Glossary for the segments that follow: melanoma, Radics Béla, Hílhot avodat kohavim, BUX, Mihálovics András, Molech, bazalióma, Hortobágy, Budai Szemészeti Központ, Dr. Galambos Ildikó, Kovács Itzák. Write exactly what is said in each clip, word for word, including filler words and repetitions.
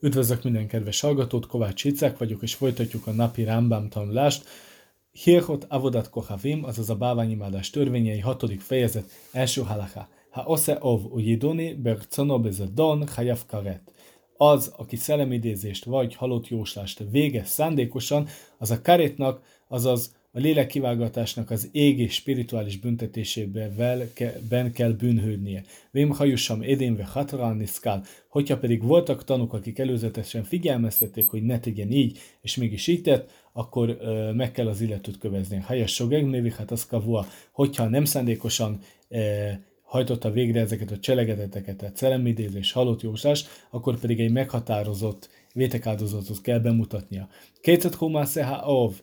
Üdvözlök minden kedves hallgatót, Kovács Itzák vagyok, és folytatjuk a napi Rambam tanulást. Hílhot avodat kohavim, azaz a bálványimádás törvényei, hatodik fejezet, első halaká. Ha osze ov ujidoni, bercono bezadon, hajav karet. Az, aki szellemidézést vagy halott jóslást végez szándékosan, az a karetnak, azaz a lélekkivágatásnak az égi spirituális büntetésében ben kell bűnhődnie. Vém hajussam edén ve hatran niszkál. Hogyha pedig voltak tanúk, akik előzetesen figyelmeztették, hogy ne tegyen így, és mégis így tett, akkor ö, meg kell az illetőt kövezni. Hajas sogeg mévihat az kavua. Hogyha nem szándékosan ö, hajtotta végre ezeket a cselekedeteket, tehát szellemidézés, halott jóslás, akkor pedig egy meghatározott vétekáldozatot kell bemutatnia. Kétszet humá szeha ov.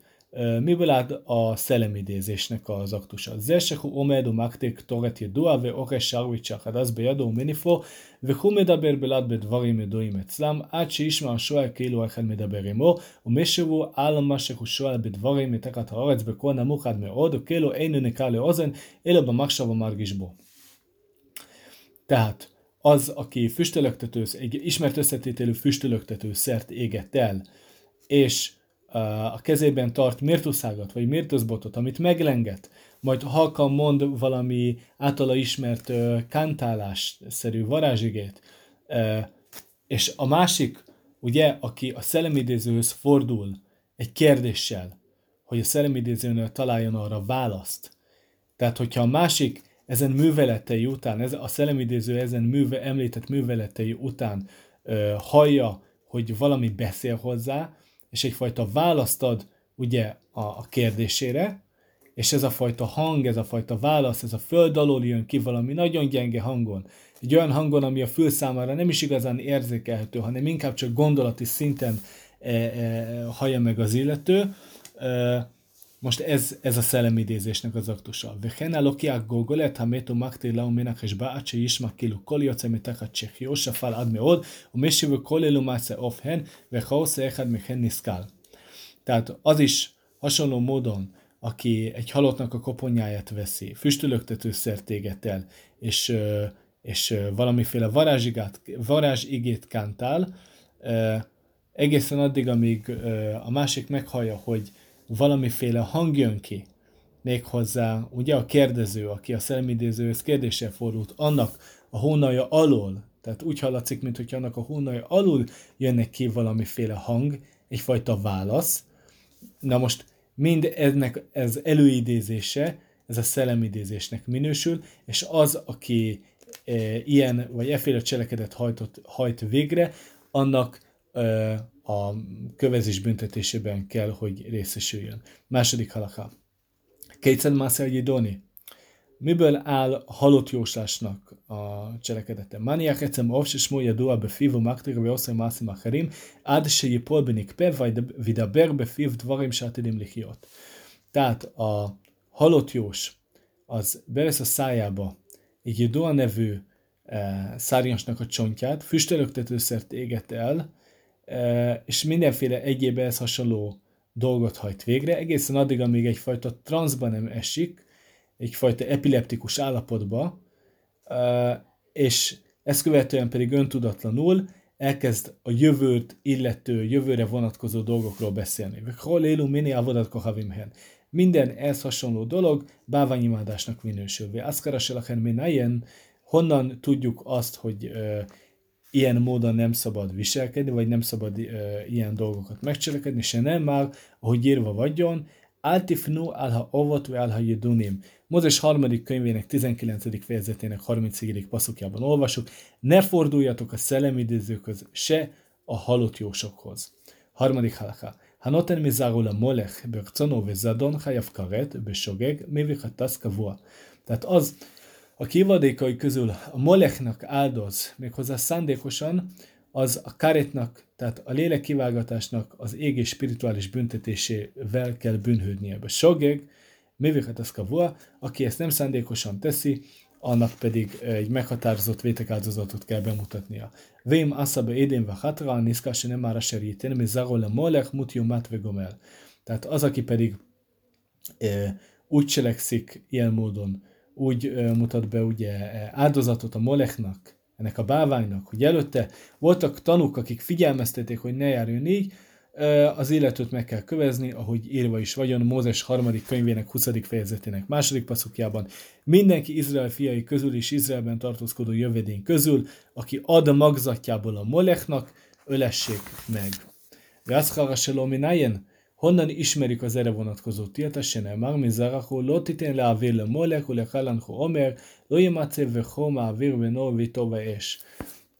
Miből áll a szellemidézésnek az aktusa? Zersehu omedu maktik toret yedua ve ores sarvicsach hadasz bejadó minifo ve hu medaber belad bedvarim yeduim eclam ad sheishma a shoel keilu echad medaber imo umeshevu al mashehu shoel bedvarim mitachat haaretz bekol namuch ad meod ukeilu einu nekar leozen elo bamachshav hamargish bo. Tehát az, aki füstölöktető, egy ismert összetételű füstölöktető szert éget el, és a kezében tart mirtuszágat, vagy mirtuszbotot, amit meglenget, majd halkan mond valami általa ismert uh, kantálásszerű varázsigét, uh, és a másik, ugye, aki a szellemidézőhöz fordul egy kérdéssel, hogy a szellemidézőnél találjon arra választ. Tehát, hogyha a másik ezen műveletei után, ez, a szellemidéző ezen műve, említett műveletei után uh, hallja, hogy valami beszél hozzá, és egyfajta választ ad ugye a, a kérdésére, és ez a fajta hang, ez a fajta válasz, ez a föld alól jön ki valami nagyon gyenge hangon. Egy olyan hangon, ami a fül számára nem is igazán érzékelhető, hanem inkább csak gondolati szinten e, e, hallja meg az illető. E, most ez, ez a szellemidézésnek az aktusa. Vehena lokiak gogolet, ha metu maktir lau menakes ba'at, se isma kilu kol yoce mitachat shekhio shafal ad meod, umeshivu kol elu ma'ase ofhen, vechaose echad mehen niszkál. Tehát az is hasonló módon, aki egy halottnak a koponyáját veszi, füstölöktető szert éget el, és, és valamiféle varázsigát, varázsigét kántál, egészen addig, amíg a másik meghallja, hogy valamiféle hang jön ki, méghozzá ugye a kérdező, aki a szellemidézőhöz kérdéssel fordult, annak a hónalja alól, tehát úgy hallatszik, mint hogyha annak a hónalja alul jönnek ki valamiféle hang, egyfajta válasz. Na most mind ennek ez előidézése, ez a szellemidézésnek minősül, és az, aki e, ilyen vagy efféle cselekedet hajtott, hajt végre, annak e, a kövezés büntetésében kell, hogy részesüljön. Második halakha. Kétszer mászer jidoni. Miből áll halott jóslásnak a cselekedete? Maniach ecem ovs, és mója dua befivu maktir, ve oszai mászim acharim, ad se jipol benikpe, vidaber befiv dvarim sátidim lihiot. Tehát a halott jós, az bevesz a szájába egy jidua nevű e, szárnyasnak a csontját, füstölöktetőszert éget el, és mindenféle egyéb ehhez hasonló dolgot hajt végre, egészen addig, amíg egyfajta transzba nem esik, egyfajta epileptikus állapotba, és ezt követően pedig öntudatlanul elkezd a jövőt illető, jövőre vonatkozó dolgokról beszélni. Hol élünk mini avodat kohavimhen. Minden ehhez hasonló dolog bálványimádásnak minősül. Aszkaraselachen minnajen, honnan tudjuk azt, hogy ilyen módon nem szabad viselkedni, vagy nem szabad uh, ilyen dolgokat megcselekedni, se nem már, ahogy írva vagyon, Altifnu alha avot ve alha yedunim. Mózes harmadik könyvének tizenkilencedik fejezetének harmincegyedik passzukjában olvasok, ne forduljatok a szellemidézőkhöz, se a halott jósokhoz. Harmadik halakha. Hanoten mizárul a molech, bercono ve zadon, hajav karet, besogeg, mévihatász kavua. Tehát az, a kivadékai közül a molechnak áldoz, méghozzá szándékosan, az a karetnak, tehát a lélekkivágatásnak az égi spirituális büntetésével kell bűnhődnie. Sogeg, mivihet az kavua, aki ezt nem szándékosan teszi, annak pedig egy meghatározott vétekáldozatot kell bemutatnia. Vém aszabe édén ve hatra, niszkási nem ára serjítén, mi zarol a molech mutiumat ve gomel. Tehát az, aki pedig e, úgy cselekszik ilyen módon, úgy mutat be ugye áldozatot a molechnak, ennek a báványnak, hogy előtte voltak tanúk, akik figyelmeztették, hogy ne járjon így, az életet meg kell kövezni, ahogy írva is vagyon Mózes harmadik könyvének huszadik fejezetének második passzukjában. Mindenki Izrael fiai közül és Izraelben tartózkodó jövedény közül, aki ad a magzatjából a Molechnak, ölessék meg. Vászkára se lominájen? Honnan ismerik az erre vonatkozó tiltásen el már, mi zárakó, lotitén le a vér le Molech, le kalanho omer, lojemáce ve homa a vér ve no ve tova es.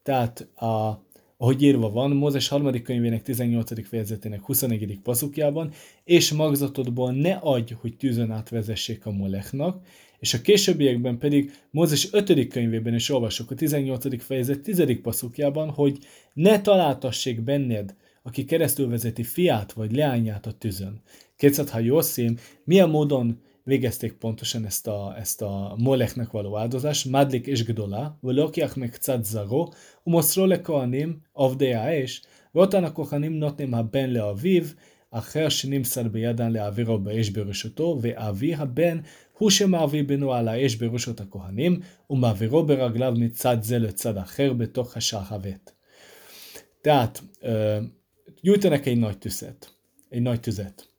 Tehát a ahogy írva van, Mózes harmadik könyvének tizennyolcadik fejezetének huszonnegyedik passzukjában, és magzatodból ne adj, hogy tűzön átvezessék a Molechnak, és a későbbiekben pedig Mózes ötödik könyvében is olvasok a tizennyolcadik fejezet tizedik passzukjában, hogy ne találtassék benned, aki keresztül vezeti fiát vagy leányát a tűzön. Kétszat, ha jól szím, milyen módon végezték pontosan ezt a, ezt a Molechnek való áldozást, Madlik és Gdola, Völökiach meg Cadzaro, Umoszról le Kohanim, Avdeja és, Rotán a Kohanim notném ha ben le Aviv, a Hersinim szarbe jadán le Aviro be és bőrösötó, ve Avi ha ben, Husem Avi beno ala és bőrösöt a Kohanim, um Aviro beraglav mit Cadze le Cadacher betoch ha Sahavet. Tehát uh, gyújtanak egy nagy tüzet. Egy nagy tüzet.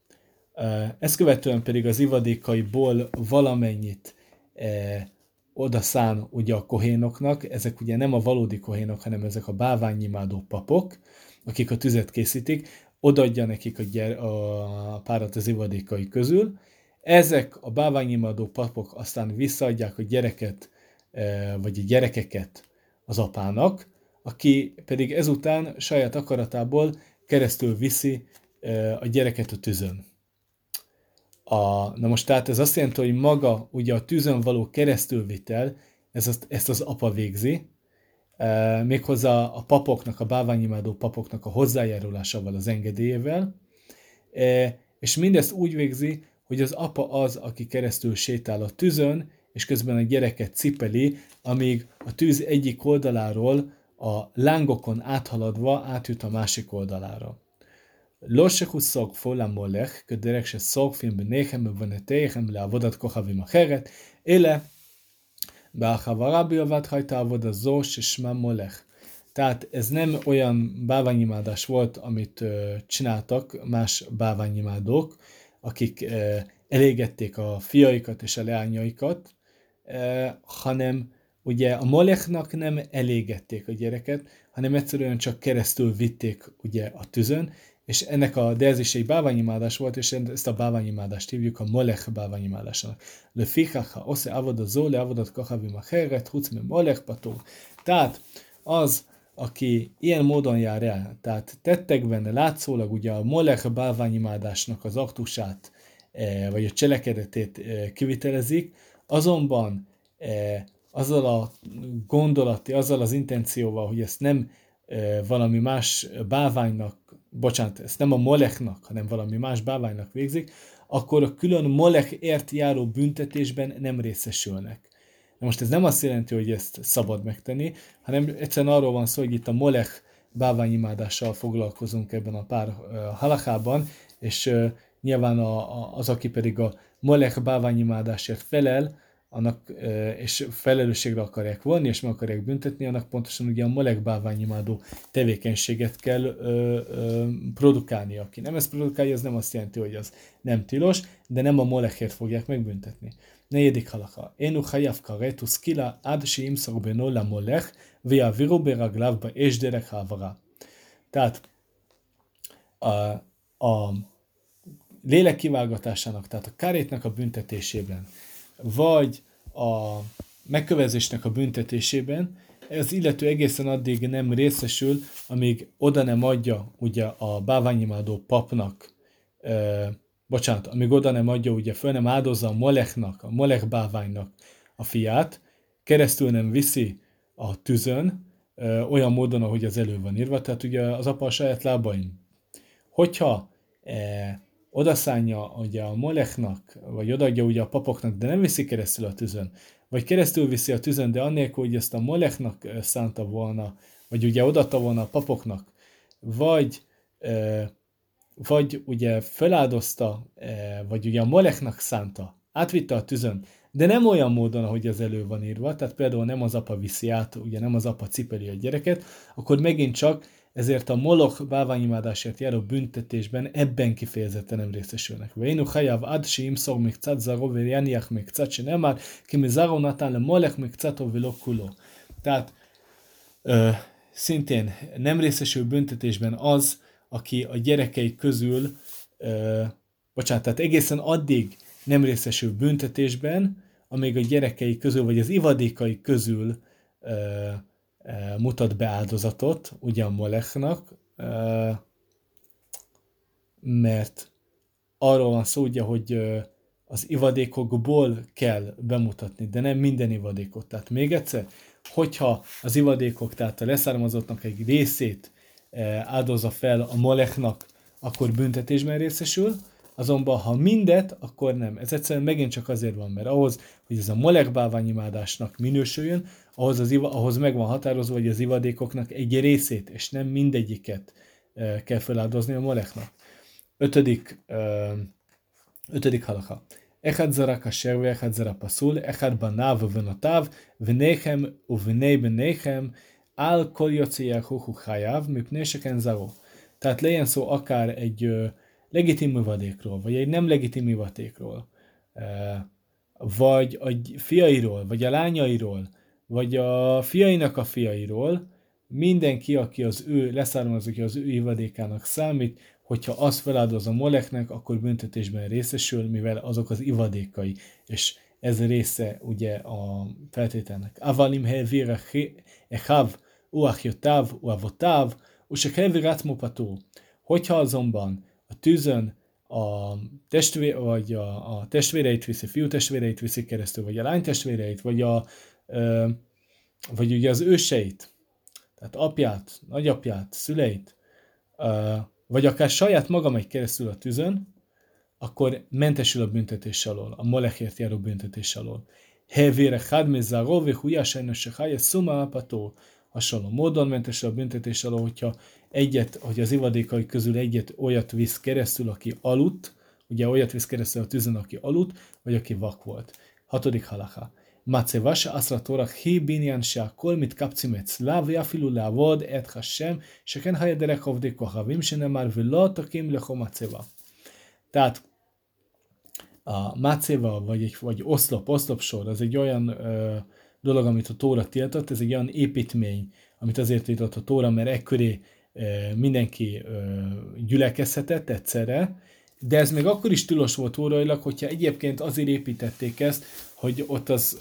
Ezt követően pedig az ivadékaiból valamennyit e, odaszán ugye a kohénoknak, ezek ugye nem a valódi kohénok, hanem ezek a báványimádó papok, akik a tüzet készítik, odaadja nekik a, gyer, a párat az ivadékai közül. Ezek a báványimádó papok aztán visszaadják a gyereket, e, vagy a gyerekeket az apának, aki pedig ezután saját akaratából keresztül viszi e, a gyereket a tüzön. A, na most tehát ez azt jelenti, hogy maga ugye a tűzön való keresztülvitel, ez azt, ezt az apa végzi, e, méghozzá a papoknak, a báványimádó papoknak a hozzájárulásával, az engedélyével, e, és mindezt úgy végzi, hogy az apa az, aki keresztül sétál a tűzön, és közben a gyereket cipeli, amíg a tűz egyik oldaláról a lángokon áthaladva átjut a másik oldalára. לא שחוסוק פול המולך כדרך שסורפים בניכם ובנתיכם לעבודת כוכבים אחרת, אלא בהחברה ביובדך הייתה עבודה זו ששמה מולך. Tehát ez nem olyan báványimádás volt, amit uh, csináltak más báványimádók, akik uh, elégették a fiaikat és a leányaikat, uh, hanem ugye a Molechnak nem elégették a gyereket, hanem egyszerűen csak keresztül vitték ugye a tüzön, és ennek a, de ez is egy báványimádás volt, és ezt a báványimádást hívjuk a Molech báványimádásának. Lefikach osze avodazó le avodat kohavim acheret huc me Molech pató. Tehát az, aki ilyen módon jár el, tehát tettekben látszólag ugye a Molech báványimádásnak az aktusát, vagy a cselekedetét kivitelezik, azonban azzal a gondolati, azzal az intencióval, hogy ezt nem valami más báványnak, bocsánat, ezt nem a Molechnak, hanem valami más báványnak végzik, akkor a külön Molechért járó büntetésben nem részesülnek. Na most ez nem azt jelenti, hogy ezt szabad megtenni, hanem egyszerűen arról van szó, hogy itt a Molech báványimádással foglalkozunk ebben a pár halachában, és nyilván az, aki pedig a Molech báványimádásért felel, annak, és felelősségre akarják vonni, és meg akarják büntetni, annak pontosan ugye a Molech báványimádó tevékenységet kell ö, ö, produkálni. Aki nem ezt produkálja, az nem azt jelenti, hogy az nem tilos, de nem a Molechért fogják megbüntetni. Negyedik halakha. Énu hajav karetu szkila ádsi imszor benó la Molech, via viru beraglavba és derek havara. Tehát a, a lélek kivágatásának, tehát a kárétnak a büntetésében, vagy a megkövezésnek a büntetésében, ez illető egészen addig nem részesül, amíg oda nem adja ugye a báványimádó papnak, e, bocsánat, amíg oda nem adja, ugye föl nem áldozza a Molechnak, a Molech báványnak a fiát, keresztül nem viszi a tüzön, e, olyan módon, ahogy az elő van írva, tehát ugye az apa a saját lábain. Hogyha e, odaszánja ugye a Molechnak, vagy odaadja ugye a papoknak, de nem viszi keresztül a tüzön, vagy keresztül viszi a tüzön, de annélkül, hogy ezt a Molechnak szánta volna, vagy ugye odaadta volna a papoknak, vagy, e, vagy ugye feláldozta, e, vagy ugye a Molechnak szánta, átvitte a tüzön, de nem olyan módon, ahogy az elő van írva, tehát például nem az apa viszi át, ugye nem az apa cipeli a gyereket, akkor megint csak ezért a Molech bálványimádásért járó büntetésben ebben kifejezetten nem részesülnek. Veinu chayav ad sheim szor még cat zaró, ve janiach még cat se nem már, ki mi zaró natán le Molech még cató ve lo kuló. Tehát ö, szintén nem részesül büntetésben az, aki a gyerekei közül, ö, bocsánat, tehát egészen addig nem részesül büntetésben, amíg a gyerekei közül, vagy az ivadékai közül ö, ö, mutat be áldozatot, ugye a Molechnak, ö, mert arról van szó, ugye, hogy ö, az ivadékokból kell bemutatni, de nem minden ivadékot. Tehát még egyszer, hogyha az ivadékok, tehát a leszármazottnak egy részét ö, áldozza fel a Molechnak, akkor büntetésben részesül, azonban, ha mindet, akkor nem. Ez egyszerűen megint csak azért van, mert ahhoz, hogy ez a Molech bálványimádásnak minősüljön, ahhoz, az, ahhoz meg van határozva, hogy az ivadékoknak egy részét, és nem mindegyiket e, kell feláldozni a Molechnak. Ötödik, e, ötödik halakha. Echad zarak a serve, echad zarak a szul, echad banáv vönatáv, vnéhem u vné benéhem, ál koljocijel huhu hájáv, mipnéseken zaró. Tehát legyen szó akár egy legitim ivadékról, vagy egy nem legitim ivadékról, vagy a fiairól, vagy a lányairól, vagy a fiainak a fiairól, mindenki, aki az ő leszármazottja, az ő ivadékának számít, hogyha azt feláldoz a Molechnek, akkor büntetésben részesül, mivel azok az ivadékai, és ez része ugye a feltételnek. Avalim hevira echav, uachjotáv, uavotáv, usek hevirat mopató. Hogyha azonban a tűzön a, testvé, vagy a, a testvéreit viszi, fiú testvéreit viszi keresztül, vagy a lány testvéreit, vagy, a, ö, vagy ugye az őseit, tehát apját, nagyapját, szüleit, ö, vagy akár saját maga megy keresztül a tűzön, akkor mentesül a büntetés alól, a Molechért járó büntetés alól. Hevére hadmezáró, vihújá sajnos sehája, szuma apató. Hasonló módon mentesül a büntetés alól, hogyha egyet, hogy az ivadékai közül egyet olyat visz keresztül, aki aludt, ugye olyat visz keresztül a tűzön, aki aludt, vagy aki vak volt. Hatodik halakha. Macevasa asratora hi binyan sheakol mitkapcim ecla veafilu leavod et Hashem sheken hayaderech avodat kohavim shenemar velo tokim lecho maceva. Tehát a maceva, vagy egy vagy oszlop, oszlopsor, az egy olyan ö, dolog, amit a Tóra tiltott, ez egy olyan építmény, amit azért tiltott a Tóra, mert ekköré mindenki gyülekezhetett egyszerre, de ez még akkor is tilos volt tórailag, hogyha egyébként azért építették ezt, hogy ott az,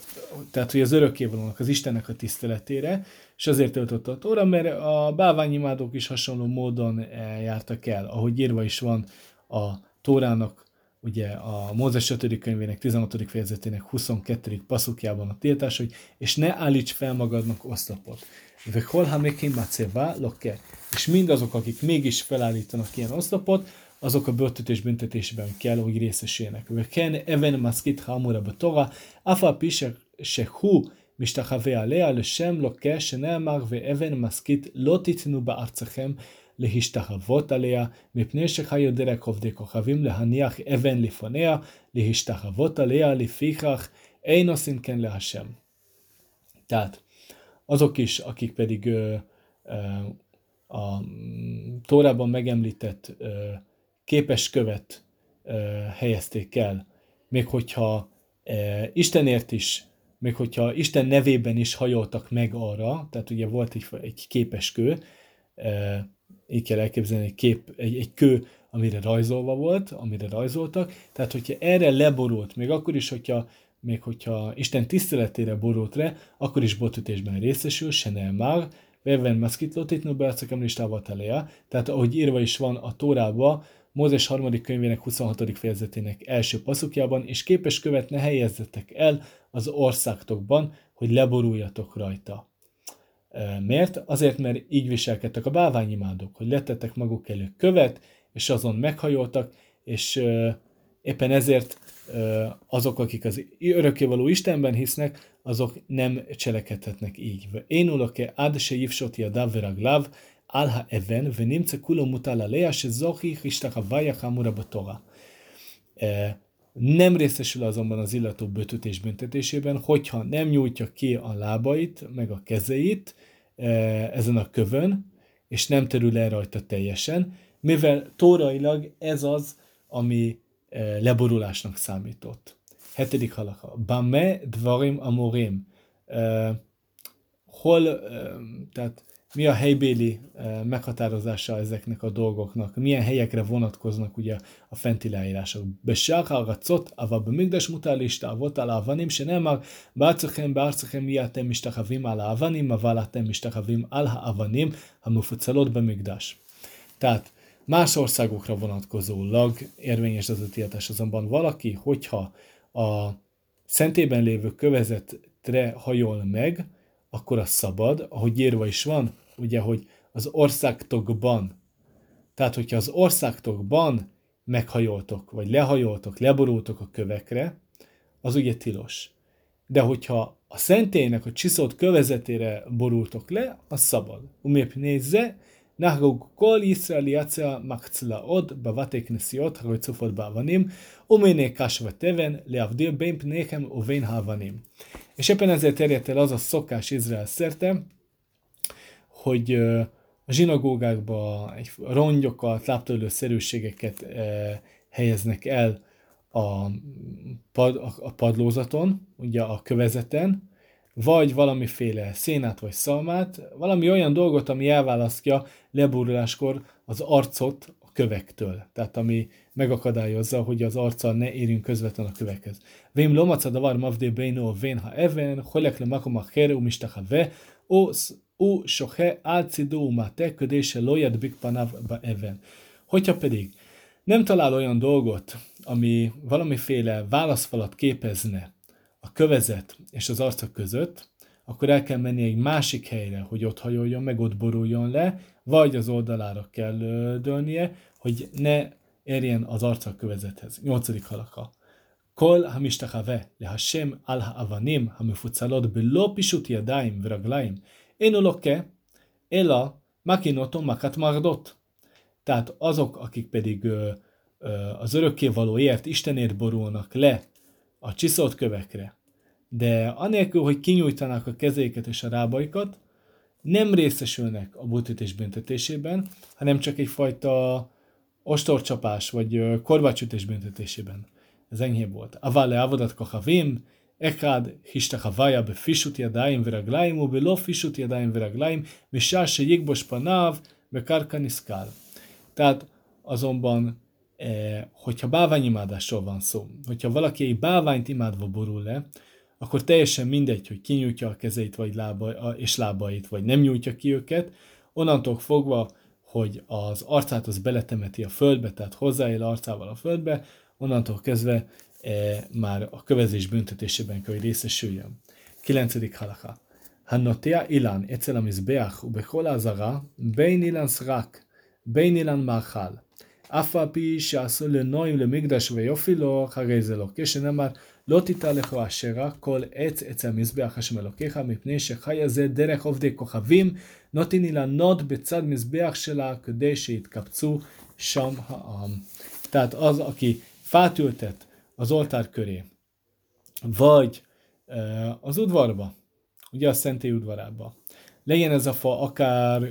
tehát hogy az örökkévalónak, az Istennek a tiszteletére, és azért tiltotta a Tóra, mert a bálványimádók is hasonló módon jártak el, ahogy írva is van a Tórának, ugye a Mózes ötödik könyvének tizenhatodik fejezetének huszonkettedik passzukjában a tiltás, hogy és ne állíts fel magadnak oszlopot. És mindazok, akik mégis felállítanak ilyen oszlopot, azok a börtönös büntetésben kell, hogy részesüljenek. להשתחוות עליה, מפני שחיו דרך עובדי כוכבים להניח אבן לפניה, להשתחוות עליה, לפיכך אין עושים כן להשם. Tehát azok is, akik pedig ö, ö, a Tórában megemlített ö, képes követ ö, helyezték el, még hogyha ö, Istenért is, még hogyha Isten nevében is hajoltak meg arra, tehát ugye volt egy, egy képes kő, ö, így kell elképzelni egy kép, egy, egy kő, amire rajzolva volt, amire rajzoltak. Tehát, hogyha erre leborult, még akkor is, hogyha, még hogyha Isten tiszteletére borult rá, akkor is botütésben részesül, se nem már, veven maszkitlótit, nubelcek emlistával teleje. Tehát, ahogy írva is van a Tórában, Mózes harmadik könyvének huszonhatodik fejezetének első passzukjában, és képes követ ne helyezzetek el az országtokban, hogy leboruljatok rajta. Mert? Azért, mert így viselkedtek a bálványimádók, hogy letettek maguk elő követ, és azon meghajoltak, és éppen ezért azok, akik az örökkévaló Istenben hisznek, azok nem cselekedhetnek így. Én ulake ad se jivsoti a davveragláv, álha even, venimce kulomutala leja, se zohi, histaka vaja hamura batora. nem részesül azonban az illető bötötés büntetésében, hogyha nem nyújtja ki a lábait, meg a kezeit ezen a kövön, és nem terül el rajta teljesen, mivel tórailag ez az, ami leborulásnak számított. Hetedik halakha. Bame dvarim amorim. Hol, tehát mi a helybéli meghatározása ezeknek a dolgoknak? Milyen helyekre vonatkoznak ugye a fenti leírások? Besáha racot, avab migdas mutálista, avotál avanim, se nem már bárcochem, bárcochem, miatem istahavim ala avanim, avalatem istahavim alha avanim, ha mufucalod be migdas. Tehát más országokra vonatkozólag érvényes az a tiltás, azonban valaki, hogyha a szentében lévő kövezetre hajol meg, akkor az szabad, ahogy írva is van, ugye, hogy az országtokban, tehát hogyha az országtokban meghajoltok, vagy lehajoltok, leborultok a kövekre, az ugye tilos. De hogyha a szentélynek a csiszolt kövezetére borultok le, az szabad. Umép nézze, nahgog kol iszraeliaca makclaod, bevatéknesziot, hogy cufod bávanim, uméné kásva teven, leavdél bémp nékem, uvén hávanim. És éppen ezért terjedt el az a szokás Izrael szerte, hogy a zsinagógákba rongyokat, lábtörlőszerűségeket helyeznek el a, pad, a padlózaton, ugye a kövezeten, vagy valamiféle szénát vagy szalmát, valami olyan dolgot, ami elválasztja leburuláskor az arcot a kövektől, tehát ami megakadályozza, hogy az arccal ne érjünk közvetlen a kövekhez. Vém lomaca davar mavdé bénó vénha even, holek le makom a kérő mistahave, ó sohe álcidó máte ködése lojad bikpanavba even. Hogyha pedig nem talál olyan dolgot, ami valamiféle válaszfalat képezne a kövezet és az arcok között, akkor el kell menni egy másik helyre, hogy ott hajoljon, meg ott boruljon le, vagy az oldalára kell dőlnie, hogy ne érjen az arcok kövezethez. Nyolcadik halakha. Kol hamishtachave lehashem al ha'avanim hamifutzalot belo pishut yadayim v'raglayim eno loke ela makinoto makat mardot. Tehát azok, akik pedig ö, ö, az örökkévalóért, Istenért borulnak le a csiszolt kövekre, de anélkül, hogy kinyújtanák a kezeiket és a lábaikat, nem részesülnek a büntetés büntetésében, hanem csak egyfajta ostorcsapás vagy korbácsütés büntetésében. Ez enyhébb volt. Avale avodat kohavim, ekád histachavaya be fishut yadayim veraglayim, u belo fishut yadayim veraglayim, misár se yikbosh panav be karka niszkál. Tehát azonban Eh, hogyha bálványimádásról van szó, hogyha valaki egy bálványt imádva borul le, akkor teljesen mindegy, hogy kinyújtja a kezeit vagy lába, és lábait, vagy nem nyújtja ki őket, onnantól fogva, hogy az arcát az beletemeti a földbe, tehát hozzáél arcával a földbe, onnantól kezdve eh, már a kövezés büntetésében kell, hogy részesüljön. Kilencedik halakha. Hannotia ilan ecel amizbeach ubechol azara bein ilan szrak bein ilan machal Afapi שעשו לנועים למקדש ויופי לו, הרי זה לא כשנאמר, לא תיטה לך אשרה כל עץ עץ המזבח אשר אלוקיך, מפני שחיה זה דרך עובדי כוכבים, נוטין אילנות בצד מזבח שלה כדי שיתקבצו שם העם. Tehát az, aki fát ültet az oltár köré, vagy az udvarba, ugye a szentély udvarába, legyen ez a fa akár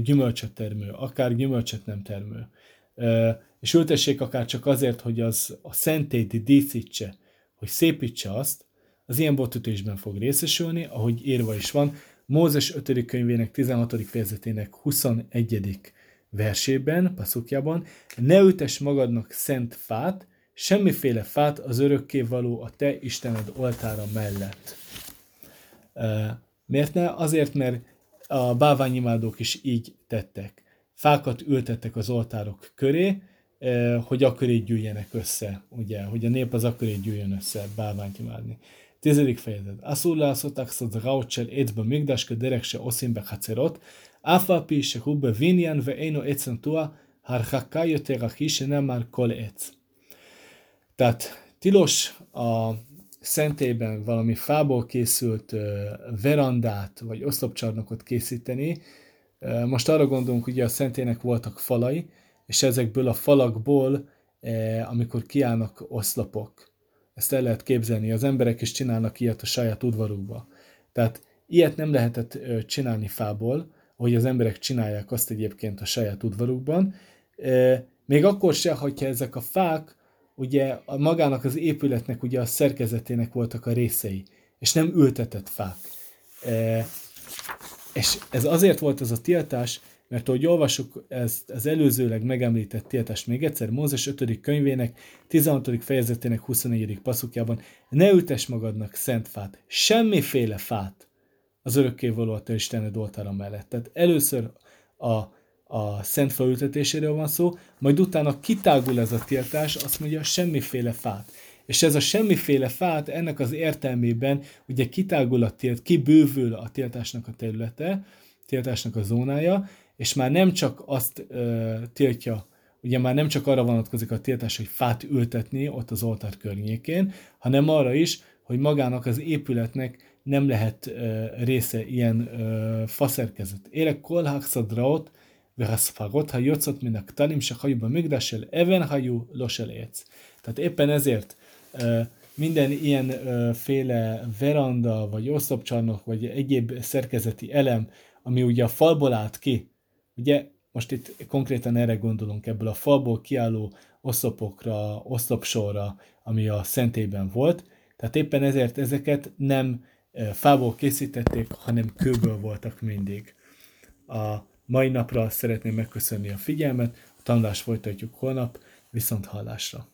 gyümölcsöt termő, akár gyümölcsöt nem termő, és ültessék akár csak azért, hogy az a szentélyt díszítse, hogy szépítse azt, az ilyen botütésben fog részesülni, ahogy írva is van, Mózes ötödik könyvének tizenhatodik fejezetének huszonegyedik versében, paszukjában, ne ültess magadnak szent fát, semmiféle fát az örökkévaló a te Istened oltára mellett. Miért ne? Azért, mert a bálványimádók is így tettek. Fákat ültettek az oltárok köré, hogy akkoré gyűjjenek össze, ugye, hogy a nép az akkoré gyűjjön össze bálványt imádni. Tizedik fejezet. Aszullászották szadzraucsel écbe migdáske derekse oszimbe hacerot, áfápi se hubbe vinján ve éno écentua harhakájötéraki se nem már kol éc. Tehát tilos a szentélyben valami fából készült verandát vagy oszlopcsarnokot készíteni. Most arra gondolunk, ugye a szentélynek voltak falai, és ezekből a falakból, eh, amikor kiállnak oszlopok, Ezt el lehet képzelni, az emberek is csinálnak ilyet a saját udvarukba. Tehát ilyet nem lehetett csinálni fából, hogy az emberek csinálják azt egyébként a saját udvarukban. Még akkor se, hogyha ezek a fák, ugye magának az épületnek, ugye a szerkezetének voltak a részei, és nem ültetett fák. E, és ez azért volt ez a tiltás, mert ahogy olvassuk ezt, az előzőleg megemlített tiltást még egyszer, Mózes ötödik könyvének, tizenhatodik fejezetének huszonnegyedik passzukjában, ne ültess magadnak szent fát, semmiféle fát az örökkévaló a te Istened oltára mellett. Tehát először a a szent fa ültetéséről van szó, majd utána kitágul ez a tiltás, azt mondja, semmiféle fát. És ez a semmiféle fát ennek az értelmében ugye kitágul a tilt, kibővül a tiltásnak a területe, tiltásnak a zónája, és már nem csak azt ö, tiltja, ugye már nem csak arra vonatkozik a tiltás, hogy fát ültetni ott az oltár környékén, hanem arra is, hogy magának az épületnek nem lehet ö, része ilyen ö, faszerkezet. Érek kolhákszadraot, tehát éppen ezért minden ilyenféle veranda, vagy oszlopcsarnok, vagy egyéb szerkezeti elem, ami ugye a falból állt ki, ugye most itt konkrétan erre gondolunk, ebből a falból kiálló oszlopokra, oszlopsorra, ami a szentélyben volt, tehát éppen ezért ezeket nem fából készítették, hanem kőből voltak mindig. A mai napra szeretném megköszönni a figyelmet, a tanulást folytatjuk holnap, viszont hallásra!